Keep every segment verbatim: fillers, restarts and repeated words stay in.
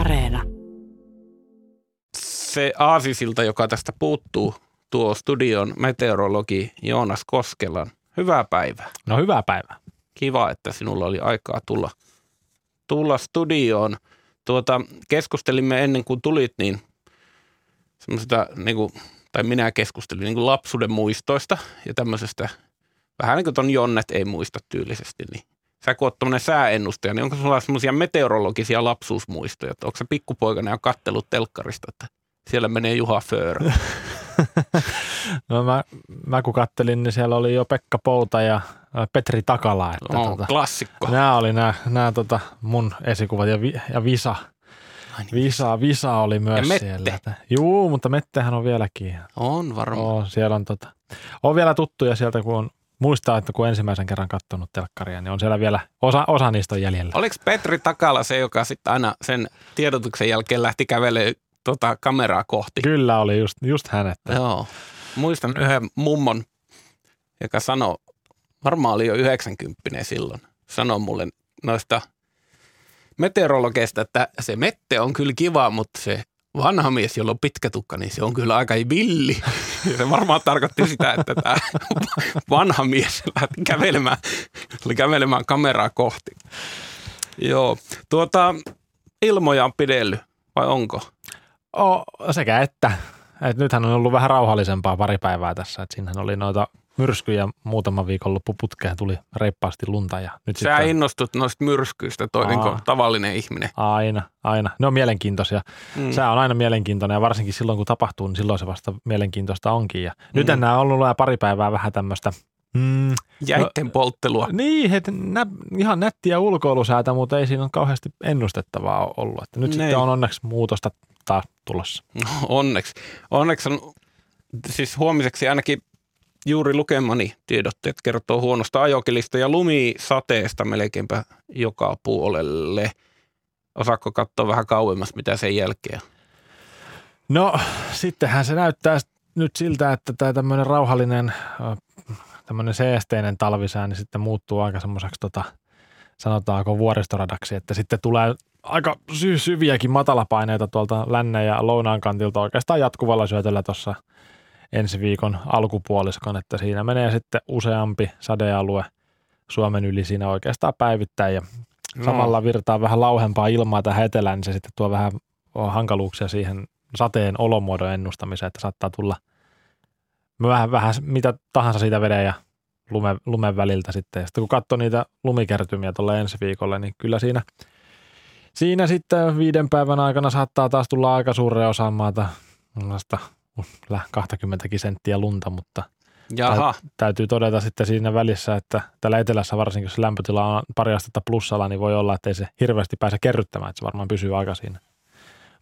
Areena. Se aasisilta, joka tästä puuttuu, tuo studion meteorologi Joonas Koskelan. Hyvää päivää. No hyvää päivää. Kiva, että sinulla oli aikaa tulla, tulla studioon. Tuota, keskustelimme ennen kuin tulit, niin semmoisesta, niin kuin, tai minä keskustelin niin kuin lapsuuden muistoista ja tämmöisestä, vähän niin kuin ton Jonnet ei muista tyylisesti, niin sä kun oot tommonen sääennustaja, niin onko sulla semmoisia meteorologisia lapsuusmuistoja? Että onko sä pikkupoikana ja kattellut telkkarista, että siellä menee Juha Föörä? No mä, mä kun kattelin, niin siellä oli jo Pekka Pouta ja Petri Takala. Että no, tota, klassikko. Nämä oli nämä, nämä tota mun esikuvat ja, vi, ja Visa. Ai niin. Visa. Visa oli myös siellä. Juu, mutta Mettehän on vieläkin. On varmaan. On, siellä on, tota, on vielä tuttuja sieltä, kun on, muistaa, että kun ensimmäisen kerran katsonut telkkaria, niin on siellä vielä, osa, osa niistä on jäljellä. Oliko Petri Takala se, joka sitten aina sen tiedotuksen jälkeen lähti kävelemään tota kameraa kohti? Kyllä oli just, just hänet. Joo. Muistan yhden mummon, joka sanoi, varmaan oli jo yhdeksänkymppinen silloin, sanoi mulle noista meteorologeista, että se Mette on kyllä kiva, mutta se vanha mies, jolla on pitkä tukka, niin se on kyllä aika villi. Ja se varmaan tarkoitti sitä, että tämä vanha mies lähti kävelemään, kävelemään kameraa kohti. Joo, tuota, ilmoja on pidellyt, vai onko? Oh, sekä että. Et nythän on ollut vähän rauhallisempaa pari päivää tässä. Et siinähän oli noita myrskyjä muutama viikonloppu putkeen, tuli reippaasti lunta. Ja nyt sä sitten innostut noista myrskyistä, toinen kuin tavallinen ihminen. Aina, aina. Ne on mielenkiintoisia. Mm. Sää on aina mielenkiintoinen ja varsinkin silloin, kun tapahtuu, niin silloin se vasta mielenkiintoista onkin. Ja mm. nyt enää on ollut ja pari päivää vähän tämmöistä Mm, jäitten no, polttelua. Niin, he, nä, ihan nättiä ulkoilusäätä, mutta ei siinä ole kauheasti ennustettavaa ollut. Että nyt Nein. sitten on onneksi muutosta taas tulossa. No, onneksi. Onneksi on, siis huomiseksi ainakin juuri lukemani tiedotteet kertoo huonosta ajokelista ja lumisateesta melkeinpä joka puolelle. Osaatko katsoa vähän kauemmas, mitä sen jälkeen? No, sittenhän se näyttää nyt siltä, että tämä tämmöinen rauhallinen tämmöinen seesteinen talvisää, niin sitten muuttuu aika semmoiseksi, tota, sanotaanko vuoristoradaksi, että sitten tulee aika sy- syviäkin matalapaineita tuolta lännen ja lounaan kantilta oikeastaan jatkuvalla syötöllä tuossa ensi viikon alkupuoliskon, että siinä menee sitten useampi sadealue Suomen yli siinä oikeastaan päivittäin ja no. samalla virtaa vähän lauhempaa ilmaa tähän etelään, niin se sitten tuo vähän hankaluuksia siihen sateen olomuodon ennustamiseen, että saattaa tulla vähän, vähän mitä tahansa siitä veden ja lumen, lumen väliltä sitten. Ja sitten kun katsoo niitä lumikertymiä tuolle ensi viikolle, niin kyllä siinä, siinä sitten viiden päivän aikana saattaa taas tulla aika suuren osan maata kaksikymmentäkin senttiä lunta, mutta Jaha. täytyy todeta sitten siinä välissä, että täällä etelässä varsinkin, jos lämpötila on pari astetta plussalla, niin voi olla, että ei se hirveästi pääse kerryttämään, että se varmaan pysyy aika siinä.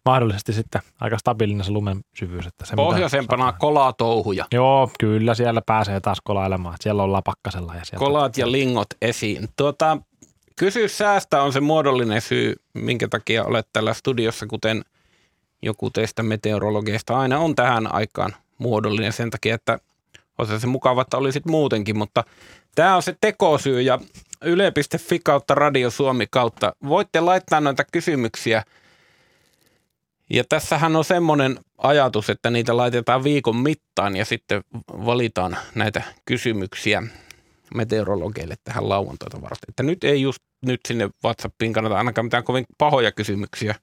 Mahdollisesti sitten aika stabiilinen se lumen syvyys. Että se pohjoisempana kolaa touhuja. Joo, kyllä siellä pääsee taas kolailemaan. Siellä ollaan pakkasella. Ja Kolaat ja lingot esiin. Tuota, kysy säästä on se muodollinen syy, minkä takia olet täällä studiossa, kuten joku teistä meteorologeista aina on tähän aikaan muodollinen sen takia, että olisi se mukava, että olisit muutenkin, mutta tämä on se tekosyy ja yle piste fi kautta Radio Suomi kautta. Voitte laittaa noita kysymyksiä. Ja tässähän on semmoinen ajatus, että niitä laitetaan viikon mittaan ja sitten valitaan näitä kysymyksiä meteorologeille tähän lauantaita varten. Että nyt ei just nyt sinne WhatsAppiin kannata ainakaan mitään kovin pahoja kysymyksiä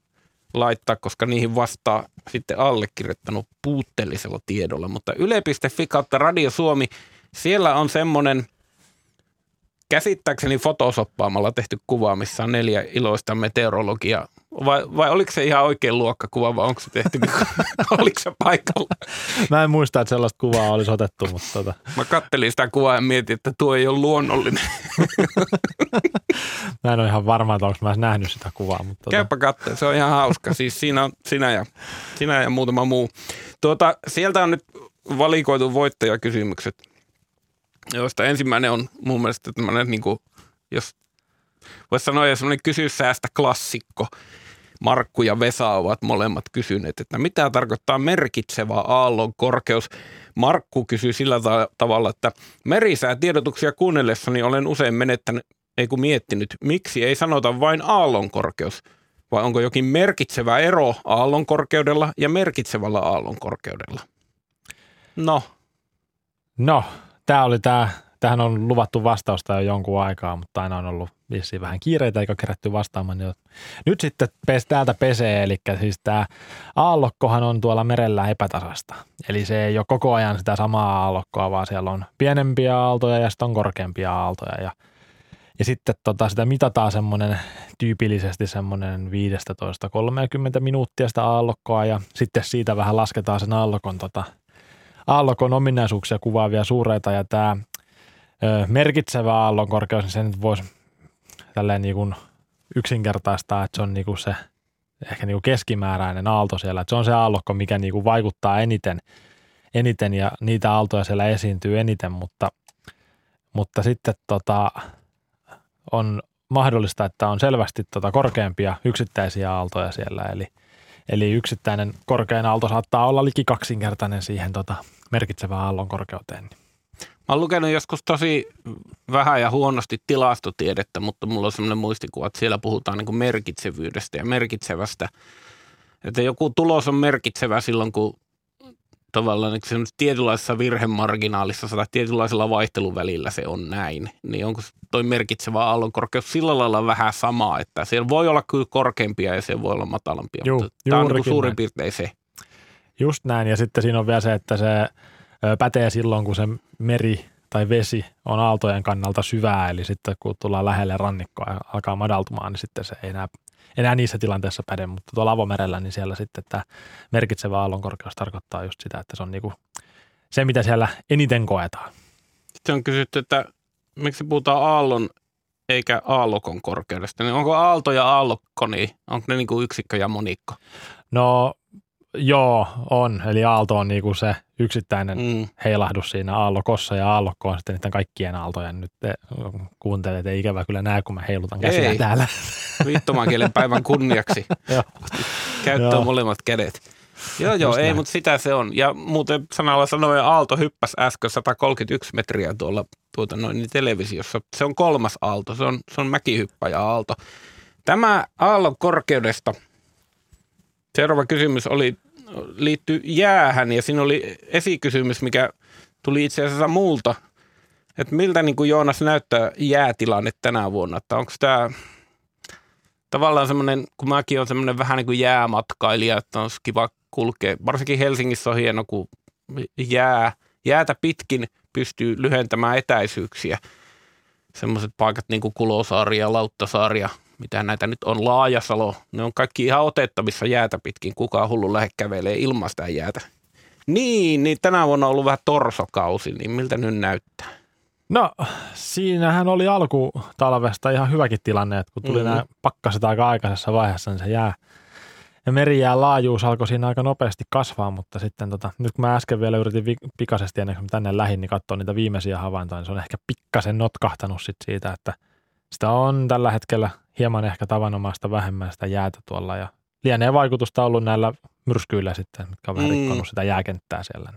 laittaa, koska niihin vastaa sitten allekirjoittanut puutteellisella tiedolla. Mutta yle piste fi kautta Radio Suomi, siellä on semmoinen käsittääkseni fotosoppaamalla tehty kuva, missä on neljä iloista meteorologia. Vai, vai oliko se ihan oikein luokkakuva, vai onko se tehty, oliko se paikalla? Mä en muista, että sellaista kuvaa olisi otettu, mutta tota. Mä kattelin sitä kuvaa ja mietin, että tuo ei ole luonnollinen. Mä en ole ihan varma, että onko mä nähnyt sitä kuvaa. Mutta tota. Käypä katsoa, se on ihan hauska. Siis siinä on sinä ja, sinä ja muutama muu. Tuota, sieltä on nyt valikoitu voittajakysymykset, joista ensimmäinen on mun mielestä tämmöinen, niin kuin, jos voisi sanoa, ja semmoinen kysy säästä klassikko. Markku ja Vesa ovat molemmat kysyneet, että mitä tarkoittaa merkitsevä aallon korkeus. Markku kysyy sillä ta- tavalla, että merisäätiedotuksia kuunnellessani olen usein menettänyt, ei kun miettinyt, miksi ei sanota vain aallon korkeus. vai onko jokin merkitsevä ero aallonkorkeudella ja merkitsevällä aallonkorkeudella? No. No, tää oli tää, tähän on luvattu vastausta jo jonkun aikaa, mutta aina on ollut vissiin vähän kiireitä eikä kerätty vastaamaan. Nyt sitten täältä pesee, eli siis tämä aallokkohan on tuolla merellä epätasasta. Eli se ei ole koko ajan sitä samaa aallokkoa, vaan siellä on pienempiä aaltoja ja sitten on korkeampia aaltoja. Ja, ja sitten tota sitä mitataan semmoinen tyypillisesti semmoinen viisitoista kolmekymmentä minuuttia sitä aallokkoa ja sitten siitä vähän lasketaan sen aallokon, tota, aallokon ominaisuuksia kuvaavia suureita ja tämä ö, merkitsevä aallonkorkeus, niin se nyt voisi tälleen niin kuin yksinkertaistaa, että se on niin kuin se ehkä niin kuin keskimääräinen aalto siellä. Että se on se aallokko, mikä niin kuin vaikuttaa eniten, eniten ja niitä aaltoja siellä esiintyy eniten, mutta, mutta sitten tota, on mahdollista, että on selvästi tota korkeampia yksittäisiä aaltoja siellä. Eli, eli yksittäinen korkein aalto saattaa olla liki kaksinkertainen siihen tota merkitsevään aallon korkeuteen. Mä oon lukenut joskus tosi vähän ja huonosti tilastotiedettä, mutta mulla on semmoinen muistikuva, että siellä puhutaan niin kuin merkitsevyydestä ja merkitsevästä. Että joku tulos on merkitsevä silloin, kun tavallaan niin tietynlaisessa virhemarginaalissa tai tietynlaisella vaihteluvälillä se on näin. Niin onko toi merkitsevä aallonkorkeus sillä lailla vähän sama, että siellä voi olla kyllä korkeampia ja siellä voi olla matalampia. Juu, mutta tämä on niin kuin suurin piirtein se. Just näin, ja sitten siinä on vielä se, että se pätee silloin, kun se meri tai vesi on aaltojen kannalta syvää, eli sitten kun tullaan lähelle rannikkoa ja alkaa madaltumaan, niin sitten se ei enää, enää niissä tilanteissa päde, mutta tuolla avomerellä, niin siellä sitten tämä merkitsevä aallonkorkeus tarkoittaa just sitä, että se on niinku se, mitä siellä eniten koetaan. Sitten on kysytty, että miksi puhutaan aallon eikä aallokon korkeudesta, niin onko aalto ja aallokko, niin onko ne niinku yksikkö ja monikko? No joo, on. Eli aalto on niinku se yksittäinen mm. heilahdus siinä aallokossa ja aallokko on sitten niiden kaikkien aaltojen. Nyt te kuuntelet, ei ikävä kyllä näe, kun mä heilutan käsiä täällä. Viittomaan kielen päivän kunniaksi. Käyttöön molemmat kädet. Joo, joo, ei, mutta sitä se on. Ja muuten sanalla sanoen aalto hyppäsi äsken sata kolmekymmentäyksi metriä tuolla tuota noin, niin televisiossa. Se on kolmas aalto, se on, se on mäkihyppäjä-aalto. Tämä aallon korkeudesta. Seuraava kysymys oli, liittyi jäähän ja siinä oli esikysymys, mikä tuli itse asiassa muulta. Että miltä niin kuin Joonas näyttää jäätilanne tänä vuonna? Että onko tämä tavallaan semmoinen, kun mäkin olen semmoinen vähän niin kuin jäämatkailija, että on kiva kulkea. Varsinkin Helsingissä on hieno, kun jää, jäätä pitkin pystyy lyhentämään etäisyyksiä. Semmoiset paikat niin kuin Kulosaari ja Lauttasaari ja mitä näitä nyt on, Laajasalo, ne on kaikki ihan otettavissa jäätä pitkin, kukaan hullu lähde kävelee ilman sitä jäätä. Niin, niin tänä vuonna on ollut vähän torsokausi, niin miltä nyt näyttää? No, siinähän oli alkutalvesta ihan hyväkin tilanne, että kun tuli mm-hmm. nämä pakkaset aika aikaisessa vaiheessa, niin se jää ja merijään laajuus alkoi siinä aika nopeasti kasvaa, mutta sitten tota, nyt kun mä äsken vielä yritin vi- pikaisesti ennen kuin tänne lähdin, niin katsoa niitä viimeisiä havaintoja, niin se on ehkä pikkasen notkahtanut sit siitä, että sitä on tällä hetkellä hieman ehkä tavanomaista vähemmän sitä jäätä tuolla ja lienee vaikutusta ollut näillä myrskyillä sitten, mitkä on vähän mm. rikkonut sitä jääkenttää siellä.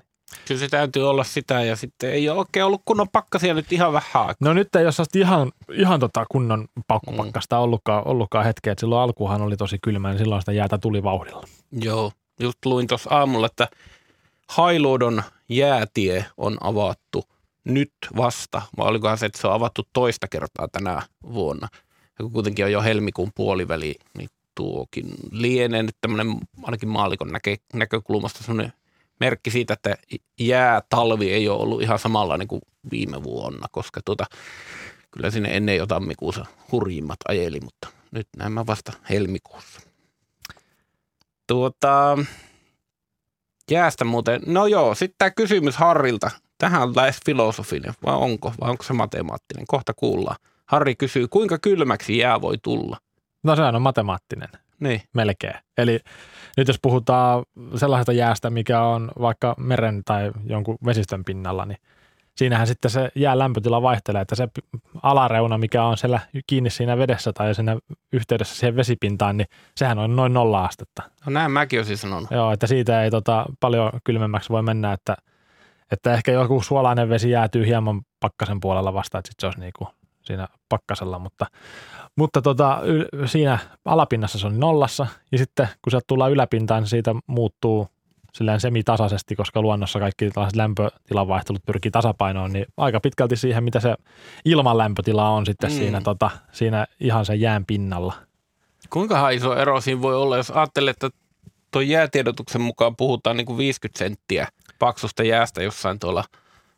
Kyllä se täytyy olla sitä ja sitten ei ole oikein ollut kunnon pakkasia nyt ihan vähän aikaa. No nyt ei ole ihan, ihan tota kunnon paukkupakkasta ollutkaan, ollutkaan hetkeä, että silloin alkuuhan oli tosi kylmä ja silloin sitä jäätä tuli vauhdilla. Joo, just luin tuossa aamulla, että Hailuodon jäätie on avattu nyt vasta, vai olikohan se, että se on avattu toista kertaa tänä vuonna. Ja kun kuitenkin on jo helmikuun puoliväli, niin tuokin lienee nyt tämmöinen ainakin maallikon näke, näkökulmasta semmoinen merkki siitä, että jäätalvi ei ole ollut ihan samalla niin kuin viime vuonna, koska tuota, kyllä sinne ennen jo tammikuussa hurjimmat ajeli, mutta nyt näemme vasta helmikuussa. Tuota, jäästä muuten, no joo, sitten tämä kysymys Harrilta. Tähän on lähes filosofinen, vai onko, vai onko se matemaattinen? Kohta kuullaan. Harri kysyy, kuinka kylmäksi jää voi tulla? No sehän on matemaattinen, niin. Melkein. Eli nyt jos puhutaan sellaisesta jäästä, mikä on vaikka meren tai jonkun vesistön pinnalla, niin siinähän sitten se jää lämpötila vaihtelee, että se alareuna, mikä on siellä kiinni siinä vedessä tai siinä yhteydessä siihen vesipintaan, niin sehän on noin nolla astetta. No näin mäkin olisin sanonut. Joo, että siitä ei tota, paljon kylmemmäksi voi mennä, että Että ehkä joku suolainen vesi jäätyy hieman pakkasen puolella vasta, että sitten se olisi niinku siinä pakkasella, mutta, mutta tota, yl, siinä alapinnassa se on nollassa ja sitten kun sieltä tullaan yläpintaan, niin siitä muuttuu silleen semitasaisesti, koska luonnossa kaikki tällaiset lämpötilavaihtelut pyrkii tasapainoon, niin aika pitkälti siihen, mitä se ilman lämpötila on sitten mm. siinä, tota, siinä ihan sen jään pinnalla. Kuinkahan iso ero siinä voi olla, jos ajattelee, että tuon jäätiedotuksen mukaan puhutaan niin kuin viisikymmentä senttiä paksusta jäästä jossain tuolla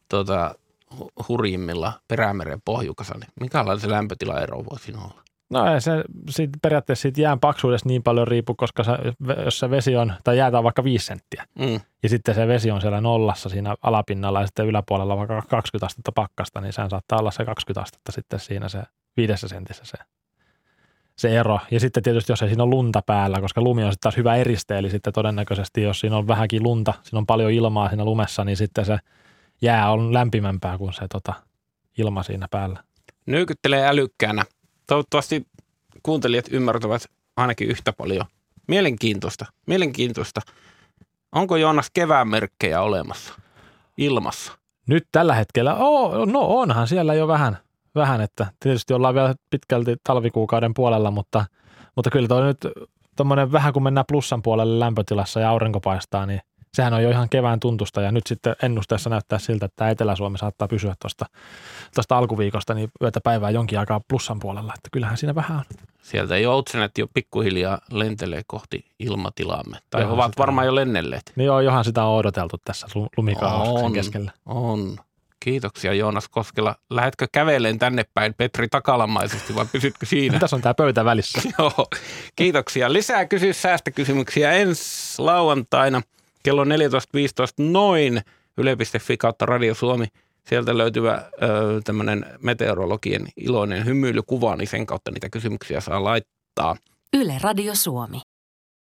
tuota, hurjimmilla Perämeren pohjukassa, niin minkälainen se lämpötilaero voi siinä olla? No ei se siitä, periaatteessa siitä jään paksuudesta niin paljon riipu, koska se, jos se vesi on, tai jäätä on vaikka viisi senttiä, mm. ja sitten se vesi on siellä nollassa siinä alapinnalla ja sitten yläpuolella vaikka kaksikymmentä astetta pakkasta, niin sehän saattaa olla se kaksikymmentä astetta sitten siinä se viidessä sentissä se. Se ero. Ja sitten tietysti, jos ei siinä ole lunta päällä, koska lumi on sitten taas hyvä eriste, eli sitten todennäköisesti, jos siinä on vähänkin lunta, siinä on paljon ilmaa siinä lumessa, niin sitten se jää on lämpimämpää kuin se tota, ilma siinä päällä. Nyykyttelee älykkäänä. Toivottavasti kuuntelijat ymmärtävät ainakin yhtä paljon. Mielenkiintoista. Mielenkiintoista. Onko, Joonas, kevään merkkejä olemassa ilmassa? Nyt tällä hetkellä? Oh, no onhan siellä jo vähän. Vähän, että tietysti ollaan vielä pitkälti talvikuukauden puolella, mutta, mutta kyllä tuo nyt tuommoinen vähän kun mennään plussan puolelle lämpötilassa ja aurinko paistaa, niin sehän on jo ihan kevään tuntusta ja nyt sitten ennusteessa näyttää siltä, että Etelä-Suomi saattaa pysyä tuosta, tuosta alkuviikosta niin yötä päivää jonkin aikaa plussan puolella, että kyllähän siinä vähän on. Sieltä joutsenet jo pikkuhiljaa lentelee kohti ilmatilaamme, tai johan ovat varmaan on. Jo lennelleet. Niin joo, johan sitä on odoteltu tässä lumikaauksen keskellä. On. Kiitoksia, Joonas Koskela. Lähetkö käveleen tänne päin Petri Takalamaisesti vai pysytkö siinä? Tässä on tämä pöytä välissä. Joo, kiitoksia. Lisää kysy säästä kysymyksiä ensi lauantaina kello neljätoista viisitoista noin yle piste fi kautta Radio Suomi. Sieltä löytyvä ö, tämmöinen meteorologien iloinen hymyilykuva, niin sen kautta niitä kysymyksiä saa laittaa. Yle Radio Suomi.